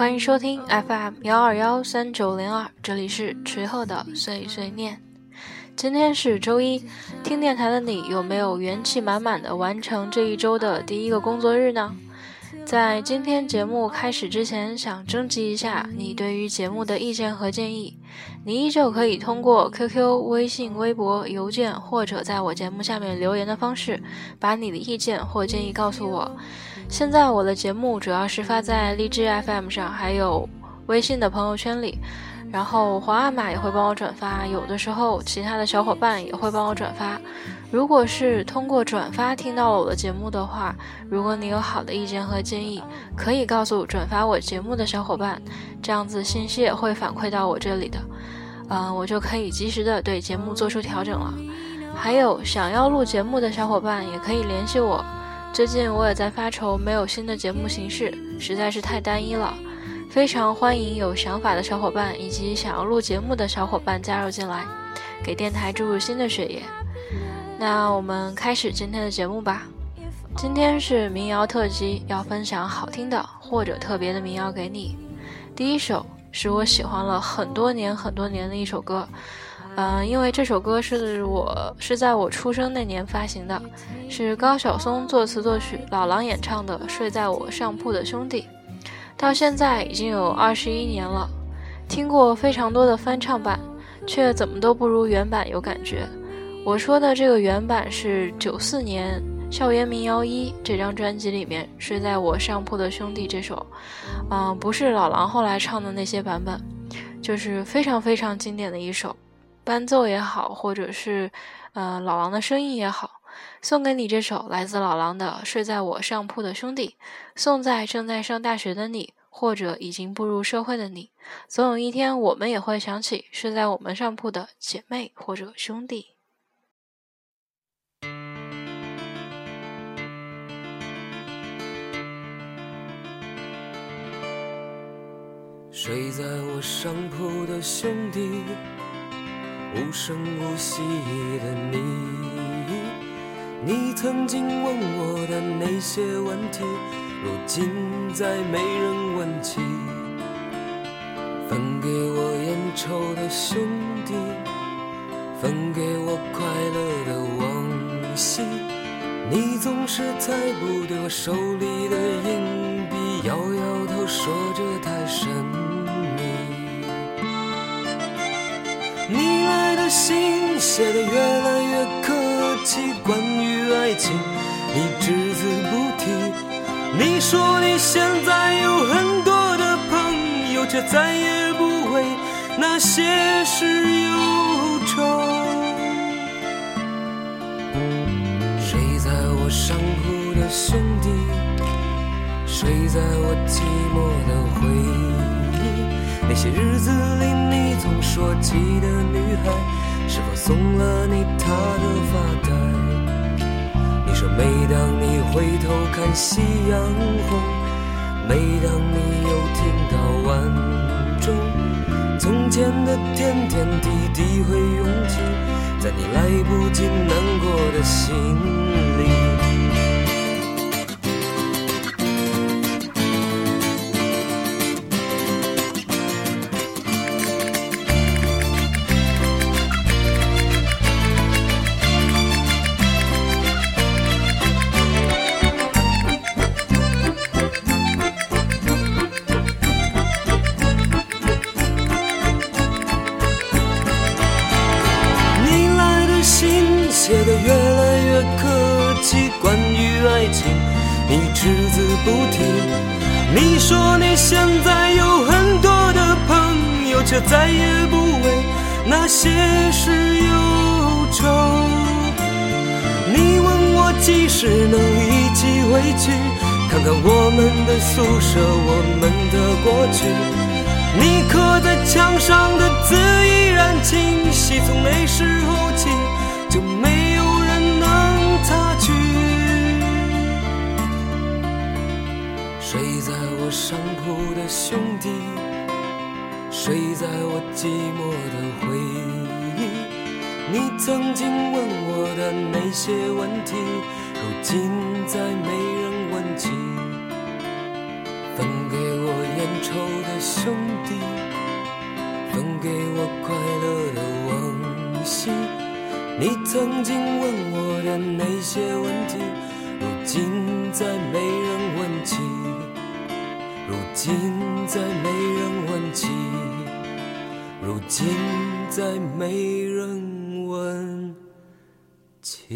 欢迎收听 FM121-3902， 这里是垂后的碎碎念。今天是周一，听电台的你有没有元气满满的完成这一周的第一个工作日呢？在今天节目开始之前，想征集一下你对于节目的意见和建议。你依旧可以通过 QQ、 微信、微博、邮件或者在我节目下面留言的方式把你的意见或建议告诉我。现在我的节目主要是发在荔枝 FM 上，还有微信的朋友圈里，然后皇阿玛也会帮我转发，有的时候其他的小伙伴也会帮我转发。如果是通过转发听到了我的节目的话，如果你有好的意见和建议，可以告诉转发我节目的小伙伴，这样子信息也会反馈到我这里的，我就可以及时的对节目做出调整了。还有想要录节目的小伙伴也可以联系我，最近我也在发愁没有新的节目形式，实在是太单一了，非常欢迎有想法的小伙伴以及想要录节目的小伙伴加入进来，给电台注入新的血液。那我们开始今天的节目吧。今天是民谣特辑，要分享好听的或者特别的民谣给你。第一首是我喜欢了很多年的一首歌，因为这首歌是在我出生那年发行的，是高晓松作词作曲，老狼演唱的《睡在我上铺的兄弟》。到现在已经有21年了，听过非常多的翻唱版，却怎么都不如原版有感觉。我说的这个原版是94年《校园民谣1》这张专辑里面《睡在我上铺的兄弟》这首，不是老狼后来唱的那些版本，就是非常非常经典的一首，伴奏也好，或者是老狼的声音也好。送给你这首来自老狼的《睡在我上铺的兄弟》，送在正在上大学的你，或者已经步入社会的你。总有一天我们也会想起睡在我们上铺的姐妹或者兄弟。睡在我上铺的兄弟，无声无息的你，你曾经问我的那些问题，如今再没人问起。分给我烟抽的兄弟，分给我快乐的往昔，你总是猜不对我手里的硬币，摇摇头说着太神秘。你来的信写得越来越客气，关于爱情你只字不提，你说你现在有很多的朋友，却再也不为那些事忧愁。睡在我上铺的兄弟，睡在我寂寞的回忆，那些日子里你总说起的女孩，是否送了你她的发带？你说每当你回头看夕阳红，每当你又听到晚钟，从前的点点滴滴会涌起在你来不及难过的心里。你说你现在有很多的朋友，却再也不为那些事忧愁。你问我几时能一起回去，看看我们的宿舍，我们的过去。你刻在墙上的字依然清晰，从那时候起就没有人能擦去。睡在我上铺的兄弟，睡在我寂寞的回忆，你曾经问我的那些问题，如今再没人问起。分给我烟抽兄弟，分给我快乐的往昔。你曾经问我的那些问题，如今再没人问起，如今再没人问起，如今再没人问起。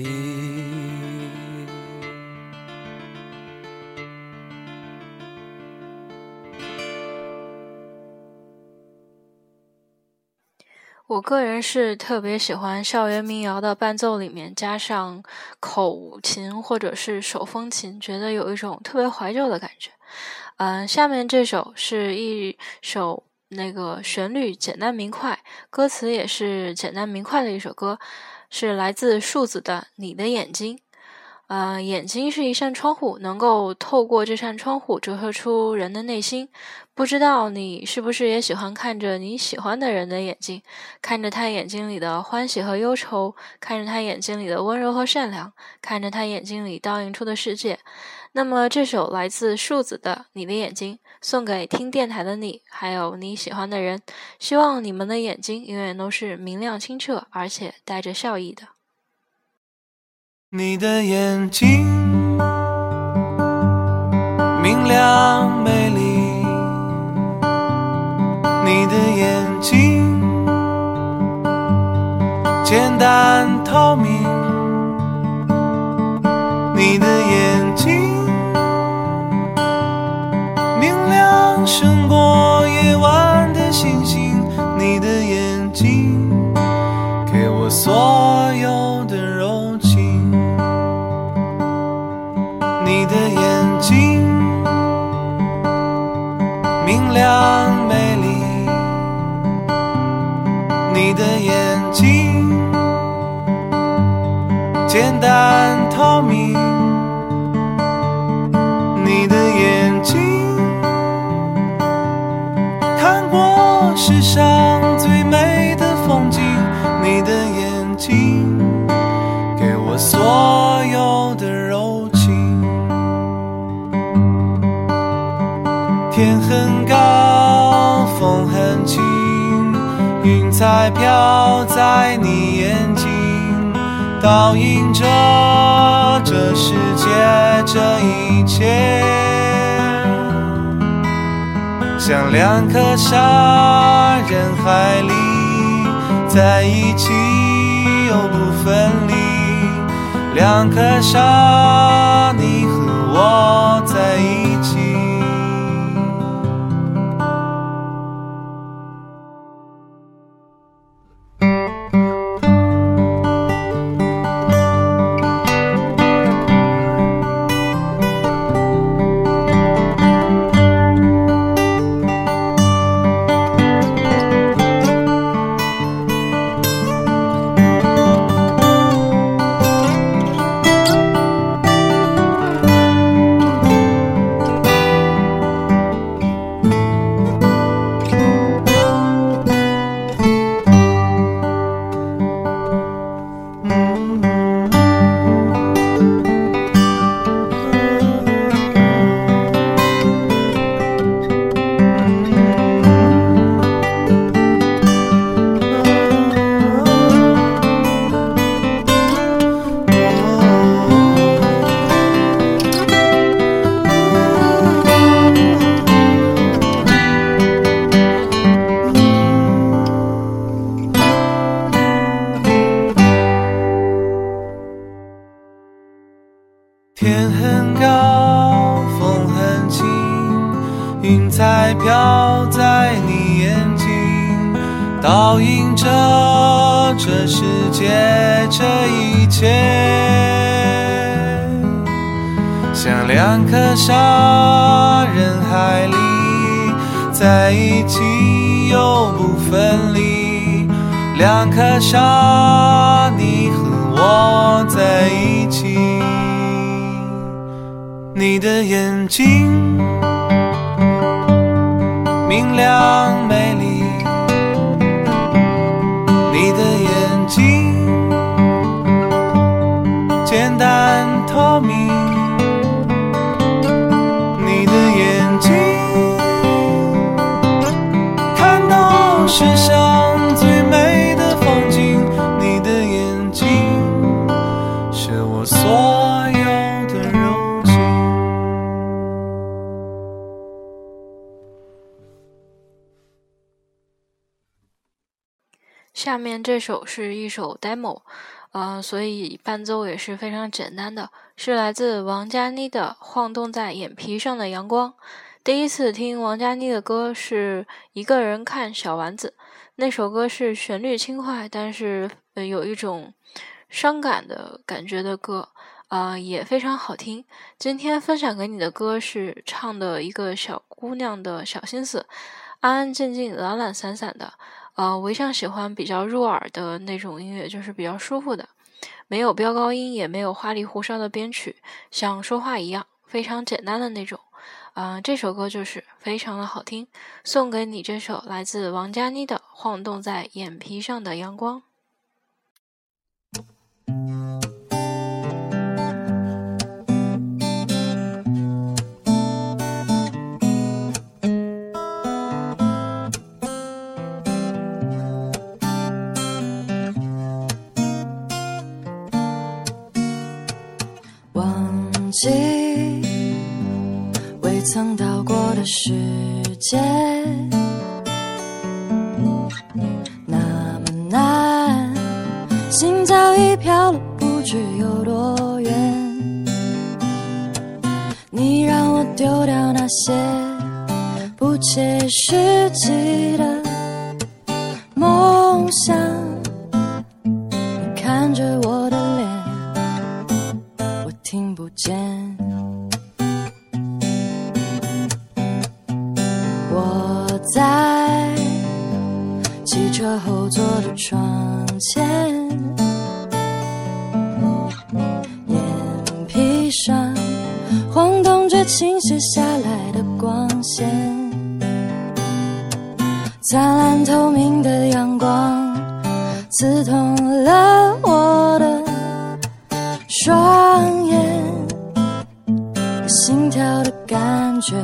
我个人是特别喜欢校园民谣的伴奏里面加上口琴或者是手风琴，觉得有一种特别怀旧的感觉。下面这首是一首那个旋律简单明快，歌词也是简单明快的一首歌，是来自数子的《你的眼睛》。眼睛是一扇窗户，能够透过这扇窗户折射出人的内心。不知道你是不是也喜欢看着你喜欢的人的眼睛，看着他眼睛里的欢喜和忧愁，看着他眼睛里的温柔和善良，看着他眼睛里倒映出的世界。那么这首来自树子的《你的眼睛》送给听电台的你，还有你喜欢的人，希望你们的眼睛永远都是明亮清澈而且带着笑意的。你的眼睛明亮美丽，你的眼睛简单透明，你的眼睛明亮胜过夜晚的星星，你的眼睛给我所有的柔情。你的眼睛明亮美丽，你的眼睛简单透明，你的眼睛看过世上最美的风景，你的眼睛给我所有的柔情。天很高，风很轻，云彩飘在你眼睛，倒映着这世界这一切，像两颗沙人海里在一起又不分离，两颗沙你和我在一起。你的眼睛卸我所有的柔情。下面这首是一首 demo， 所以伴奏也是非常简单的，是来自王嘉妮的《晃动在眼皮上的阳光》。第一次听王嘉妮的歌是一个人看小丸子，那首歌是旋律轻快，但是有一种伤感的感觉的歌，也非常好听。今天分享给你的歌是唱的一个小姑娘的小心思，安安静静懒懒散散的，我一向喜欢比较入耳的那种音乐，就是比较舒服的，没有飙高音，也没有花里胡哨的编曲，像说话一样非常简单的那种。这首歌就是非常的好听，送给你这首来自王嘉妮的《晃动在眼皮上的阳光》。忘记曾到过的世界，那么难，心早已飘了不知有多远。你让我丢掉那些不切实际的梦想，你看着我的脸，我听不见。在汽车后座的窗前，眼皮上晃动着倾泻下来的光线，灿烂透明的阳光刺痛了我的双眼，心跳的感觉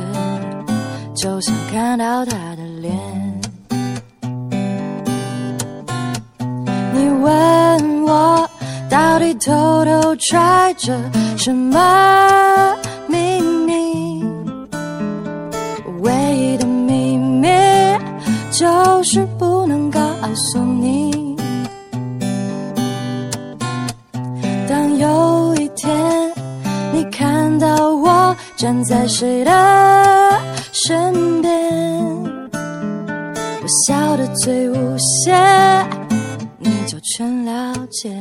就想看到他的脸。你问我到底偷偷揣着什么秘密，唯一的秘密就是不能告诉你。当有一天你看到我站在谁的身边，我笑得最无邪，你就全了解。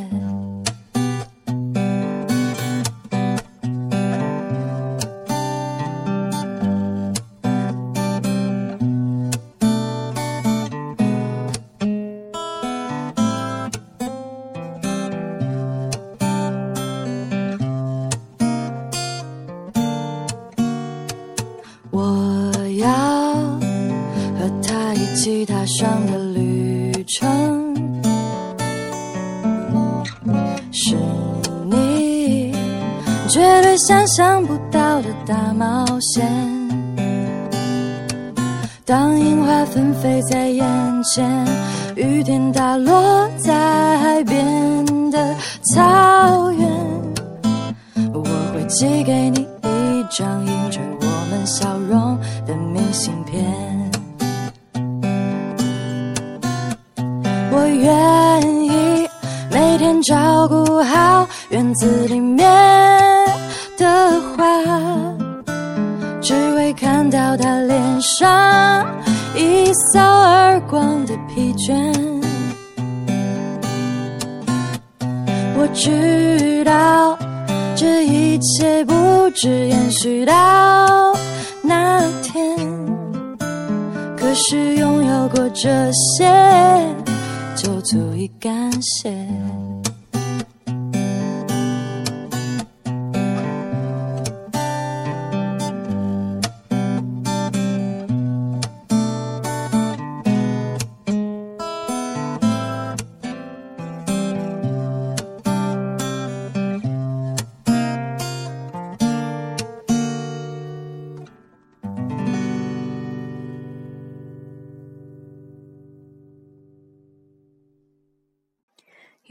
踏上的旅程是你绝对想象不到的大冒险，当樱花纷飞在眼前，雨点打落在海边的草原，我会寄给你一张印着我们笑容的明信片。我愿意每天照顾好园子里面的花，只为看到她脸上一扫而光的疲倦。我知道这一切不止延续到那天，可是拥有过这些就足以感谢。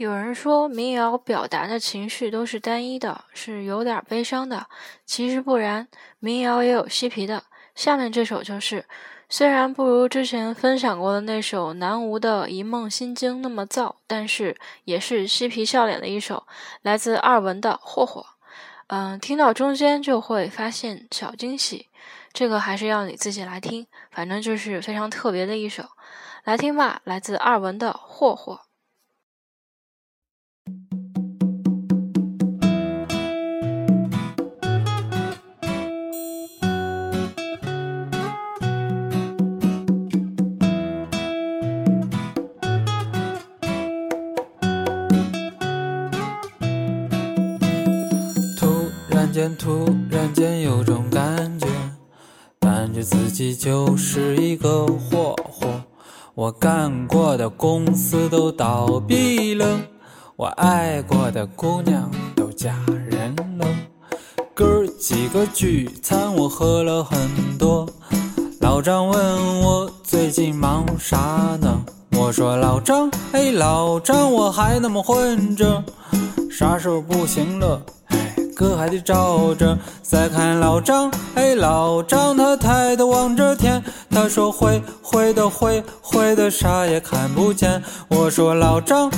有人说民谣表达的情绪都是单一的，是有点悲伤的，其实不然，民谣也有嬉皮的。下面这首就是虽然不如之前分享过的那首南无的《一梦心经》那么燥，但是也是嬉皮笑脸的一首，来自二文的《霍霍》。听到中间就会发现小惊喜，这个还是要你自己来听，反正就是非常特别的一首，来听吧，来自二文的《霍霍》。突然间有种感觉自己就是一个霍霍，我干过的公司都倒闭了，我爱过的姑娘都嫁人了，哥几个聚餐我喝了很多，老张问我最近忙啥呢，我说老张我还那么混着，啥时候不行了哥还得照着，再看老张他抬头望着天，他说灰的啥也看不见，我说老张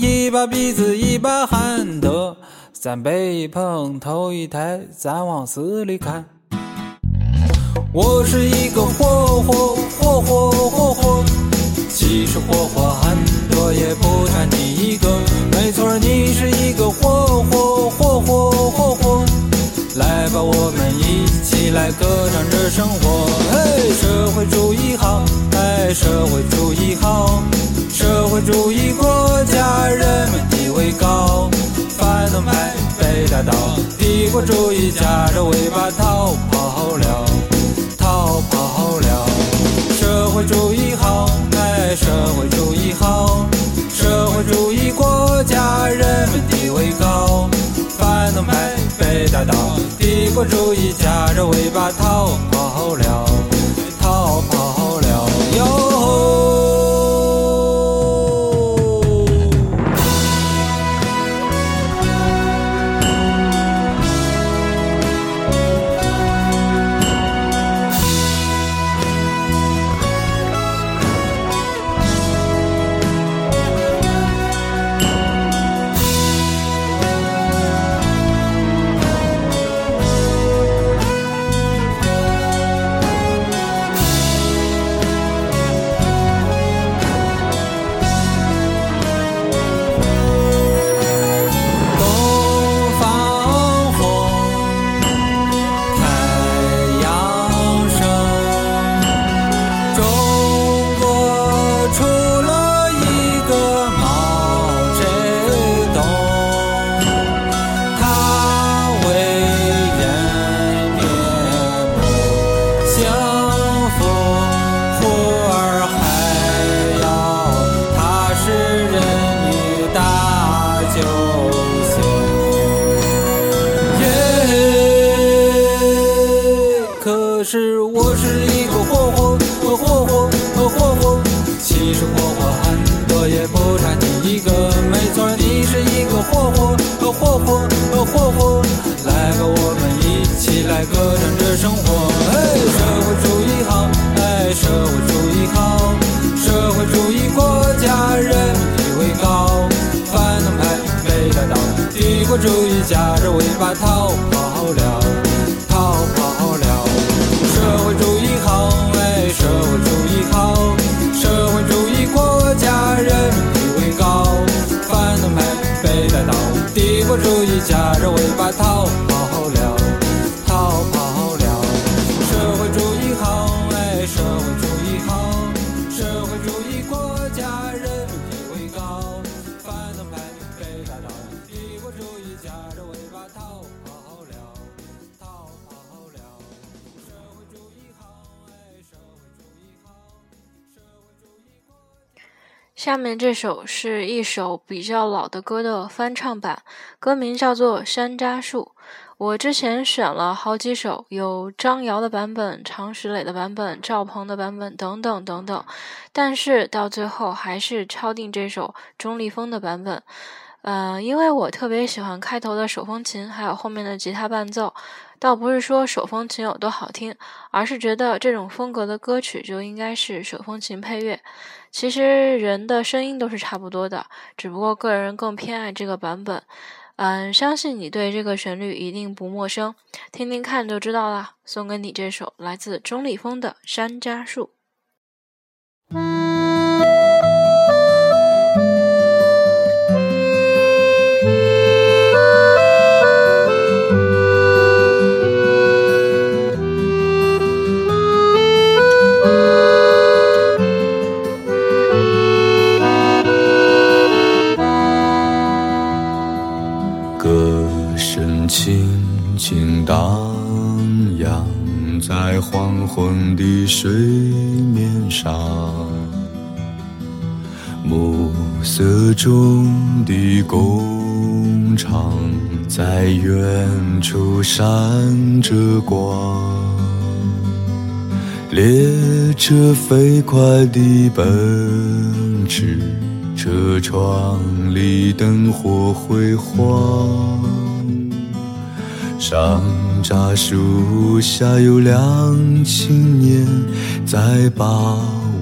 一把鼻子一把汗，得咱别碰头一抬，咱往死里看。我是一个霍霍，其实霍霍很多也不差你一个，没错你是一个霍霍，来吧我们一起来歌唱着生活，嘿，社会主义好，社会主义国家人民地位高，反动派被打倒，帝国主义夹着尾巴逃跑了，社会主义好，社会主义好，社会主义国家人民地位高，反动派被打倒，帝国主义夹着尾巴逃跑了哟。下面这首是一首比较老的歌的翻唱版，歌名叫做《山楂树》。我之前选了好几首，有张瑶的版本、常石磊的版本、赵鹏的版本等等等等，但是到最后还是敲定这首钟立风的版本。因为我特别喜欢开头的手风琴，还有后面的吉他伴奏，倒不是说手风琴有多好听，而是觉得这种风格的歌曲就应该是手风琴配乐。其实人的声音都是差不多的，只不过个人更偏爱这个版本。相信你对这个旋律一定不陌生，听听看就知道啦。送给你这首来自钟立风的《山楂树》。荡漾在黄昏的水面上，暮色中的工厂在远处闪着光，列车飞快地奔驰，车窗里灯火辉煌。山楂树下有两青年在把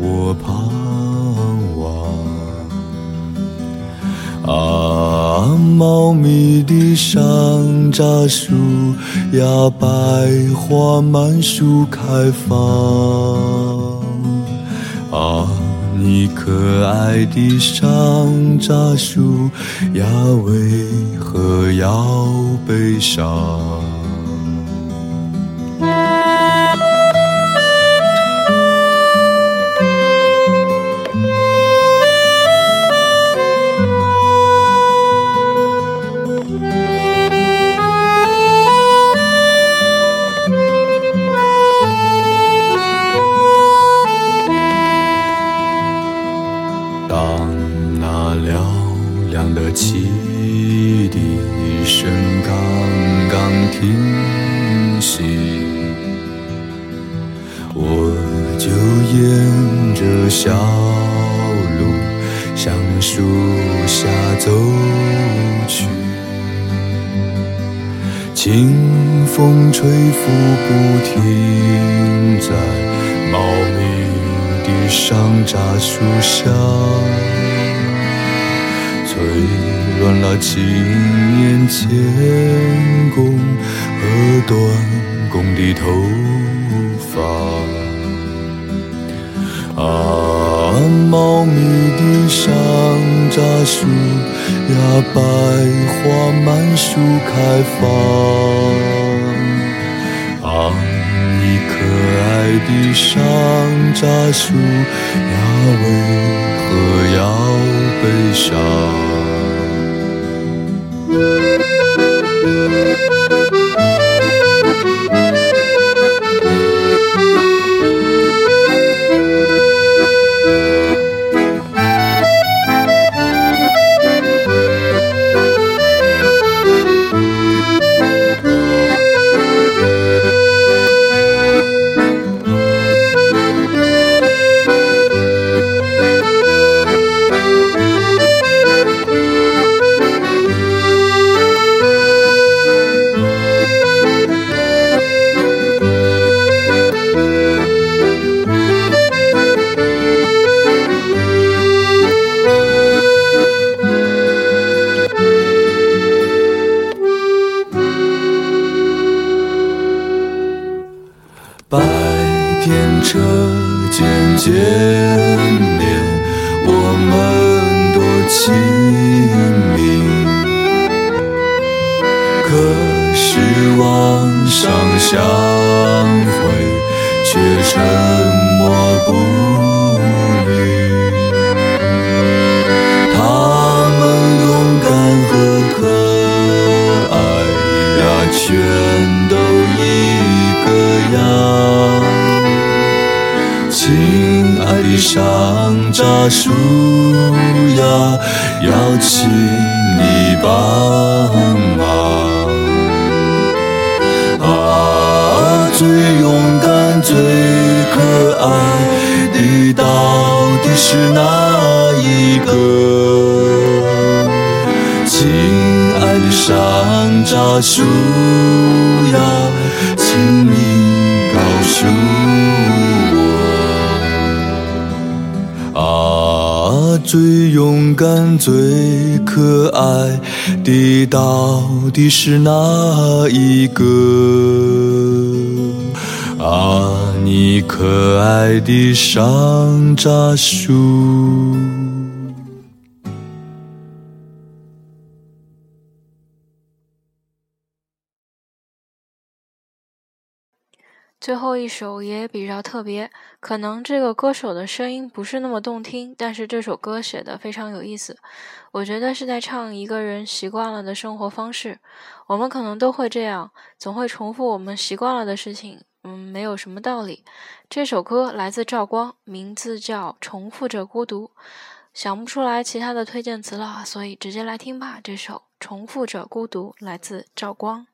我盼望，啊，茂密的山楂树呀，百花满树开放，啊，你可爱的山楂树呀，为何要悲伤？小路向树下走去，清风吹拂不停在茂密的山楂树下，吹乱了青年钳工和短工的头发。啊，茂密的山楂树呀，百花满树开放，啊，你可爱的山楂树呀，为何要悲伤？车间见面，我们多亲密，可是晚上相会却沉默不语。他们勇敢和可爱呀，全都一个样。亲爱的上扎树呀，邀请你帮忙啊，最勇敢最可爱的到底是哪一个？亲爱的上扎树呀，请你告诉我啊，最勇敢最可爱的到底是哪一个？啊，你可爱的上扎树。最后一首也比较特别，可能这个歌手的声音不是那么动听，但是这首歌写得非常有意思。我觉得是在唱一个人习惯了的生活方式，我们可能都会这样，总会重复我们习惯了的事情，没有什么道理。这首歌来自赵光，名字叫《重复着孤独》，想不出来其他的推荐词了，所以直接来听吧。这首《重复着孤独》来自赵光。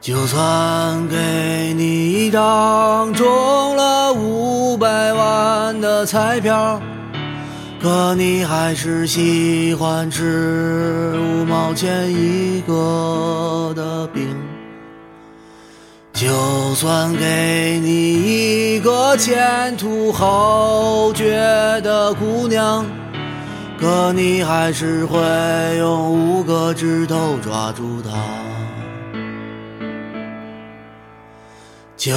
就算给你一张中了500万的彩票，可你还是喜欢吃5毛钱一个的饼。就算给你一个前途豪绝的姑娘，可你还是会用5个指头抓住她。就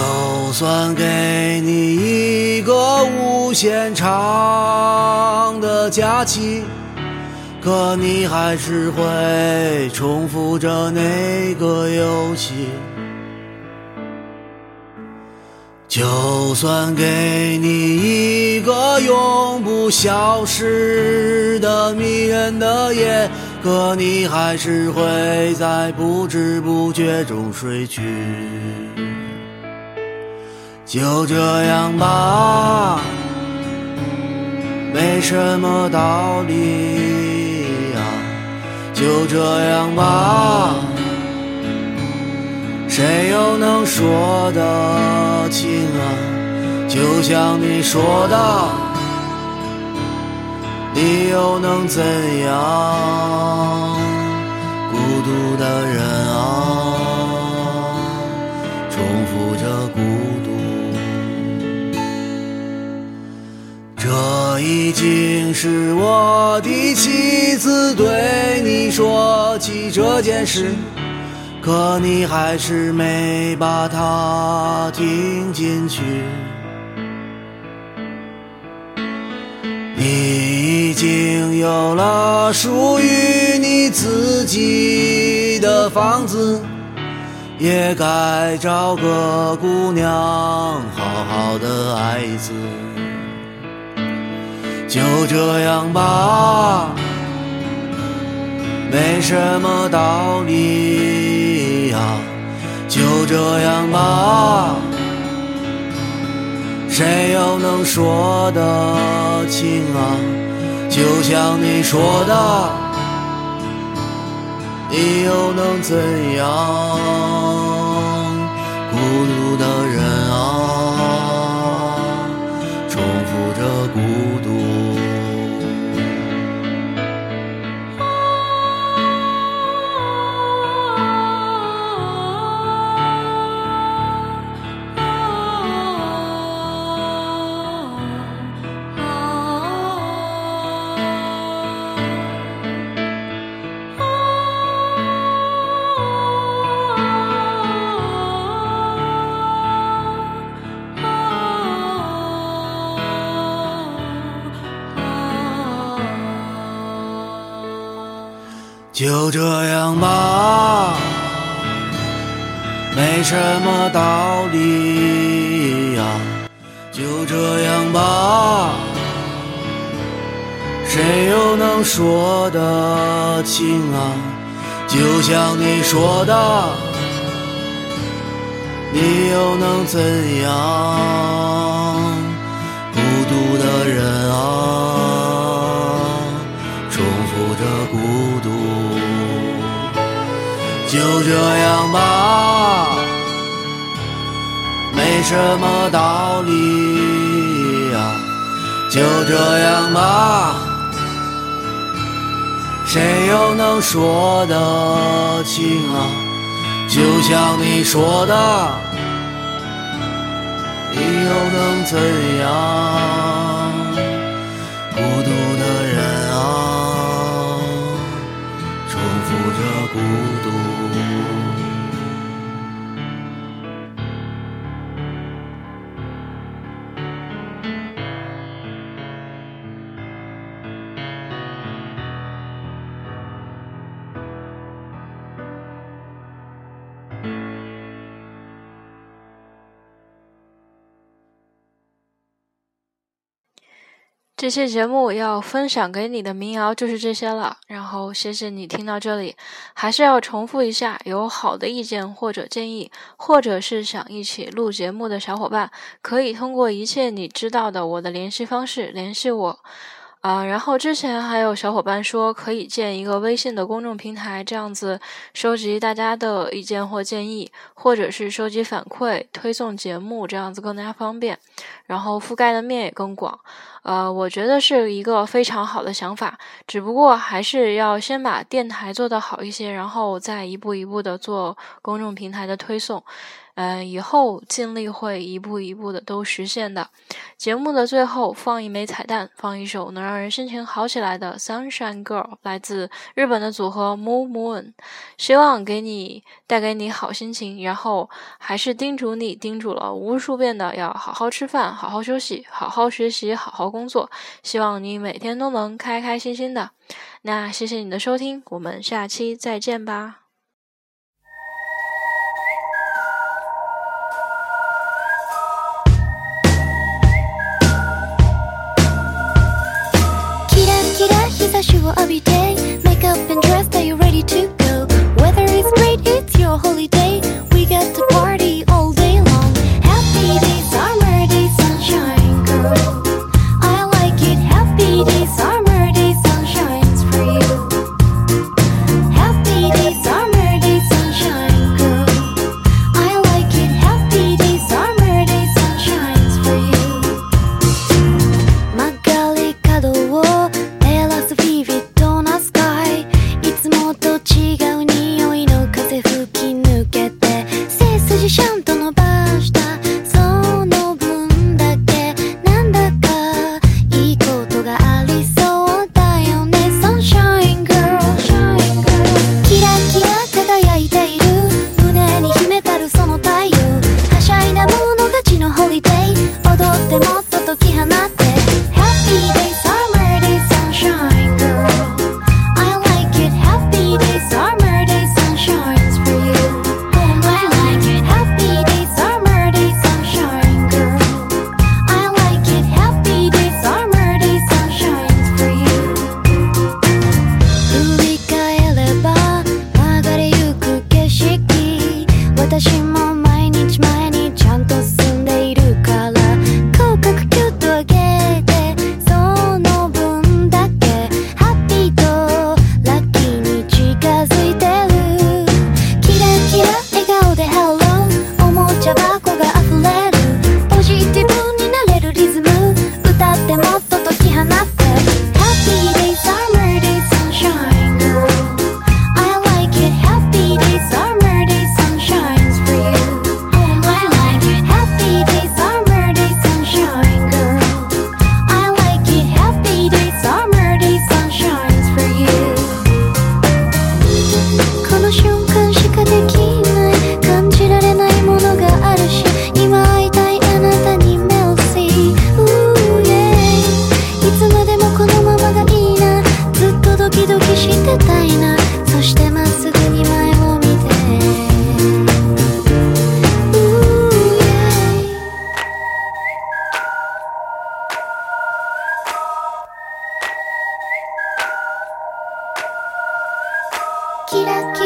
算给你一个无限长的假期，可你还是会重复着那个游戏。就算给你一个永不消失的迷人的夜，可你还是会在不知不觉中睡去。就这样吧，没什么道理啊，就这样吧，谁又能说得清啊？就像你说的，你又能怎样？孤独的人啊，重复着孤独，这已经是我第7次对你说起这件事，可你还是没把它听进去。你已经有了属于你自己的房子，也该找个姑娘好好的爱一次。就这样吧，没什么道理啊，就这样吧，谁又能说得清啊？就像你说的，你又能怎样？孤独的人啊，重复着孤独。就这样吧，没什么道理呀，就这样吧，谁又能说得清啊，就像你说的，你又能怎样，孤独的人啊，重复着孤独，就这样吧，没什么道理啊，就这样吧，谁又能说得清啊，就像你说的，你又能怎样，孤独的人啊，重复着孤独。这期节目要分享给你的民谣就是这些了，然后谢谢你听到这里。还是要重复一下，有好的意见或者建议，或者是想一起录节目的小伙伴，可以通过一切你知道的我的联系方式联系我。然后之前还有小伙伴说可以建一个微信的公众平台，这样子收集大家的意见或建议，或者是收集反馈推送节目，这样子更加方便，然后覆盖的面也更广。我觉得是一个非常好的想法，只不过还是要先把电台做得好一些，然后再一步一步的做公众平台的推送。以后尽力会一步一步的都实现的。节目的最后放一枚彩蛋，放一首能让人心情好起来的 Sunshine Girl， 来自日本的组合 Moo Moon， 希望带给你好心情，然后还是叮嘱了无数遍的要好好吃饭，好好休息，好好学习，好好工作，希望你每天都能开开心心的。那谢谢你的收听，我们下期再见吧。You will every day, make up and dress, are you ready to go? Weather is great, it's your holiday, we get to party all day long. Happy day, summer day, sunshine girl, I like it. Happy day, summer day, sun shines for you. Happy day, summer day, sunshine girl, I like it. Happy day, summer day, sun shines for you. 曲がり角を照らすvividなsky, いつもと違う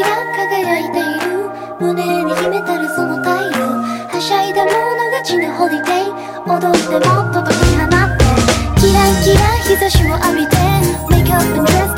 Holiday 踊ってもっと解き放ってキラキラ日差しを浴びて Wake up and dress